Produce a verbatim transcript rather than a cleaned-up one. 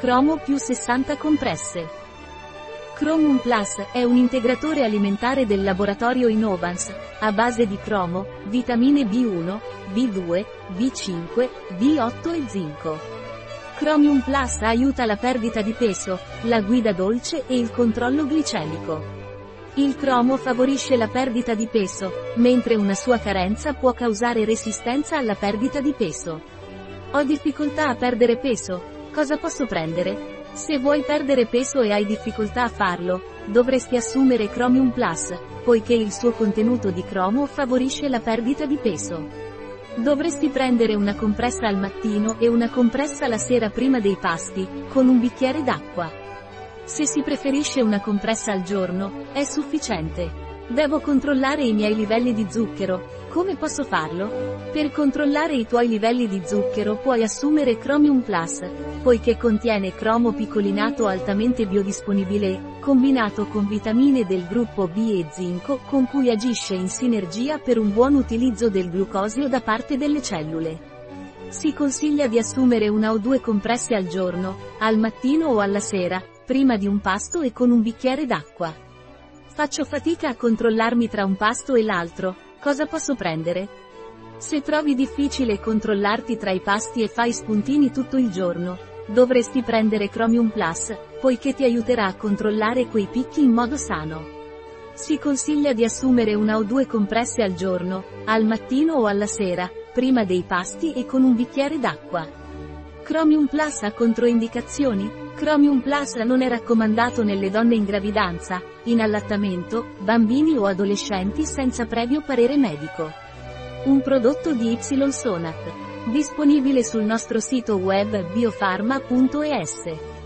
Chromo più sessanta compresse. Chromium Plus è un integratore alimentare del laboratorio Inovance, a base di cromo, vitamine B uno, B due, B cinque, B otto e zinco. Chromium Plus aiuta la perdita di peso, la guida dolce e il controllo glicemico. Il cromo favorisce la perdita di peso, mentre una sua carenza può causare resistenza alla perdita di peso. Ho difficoltà a perdere peso, cosa posso prendere? Se vuoi perdere peso e hai difficoltà a farlo, dovresti assumere Chromium Plus, poiché il suo contenuto di cromo favorisce la perdita di peso. Dovresti prendere una compressa al mattino e una compressa la sera prima dei pasti, con un bicchiere d'acqua. Se si preferisce una compressa al giorno, è sufficiente. Devo controllare i miei livelli di zucchero, come posso farlo? Per controllare i tuoi livelli di zucchero puoi assumere Chromium Plus, poiché contiene cromo piccolinato altamente biodisponibile, combinato con vitamine del gruppo B e zinco con cui agisce in sinergia per un buon utilizzo del glucosio da parte delle cellule. Si consiglia di assumere una o due compresse al giorno, al mattino o alla sera, prima di un pasto e con un bicchiere d'acqua. Faccio fatica a controllarmi tra un pasto e l'altro, cosa posso prendere? Se trovi difficile controllarti tra i pasti e fai spuntini tutto il giorno, dovresti prendere Chromium Plus, poiché ti aiuterà a controllare quei picchi in modo sano. Si consiglia di assumere una o due compresse al giorno, al mattino o alla sera, prima dei pasti e con un bicchiere d'acqua. Chromium Plus ha controindicazioni? Chromium Plus non è raccomandato nelle donne in gravidanza, in allattamento, bambini o adolescenti senza previo parere medico. Un prodotto di YSONUT. Disponibile sul nostro sito web biofarma punto e s.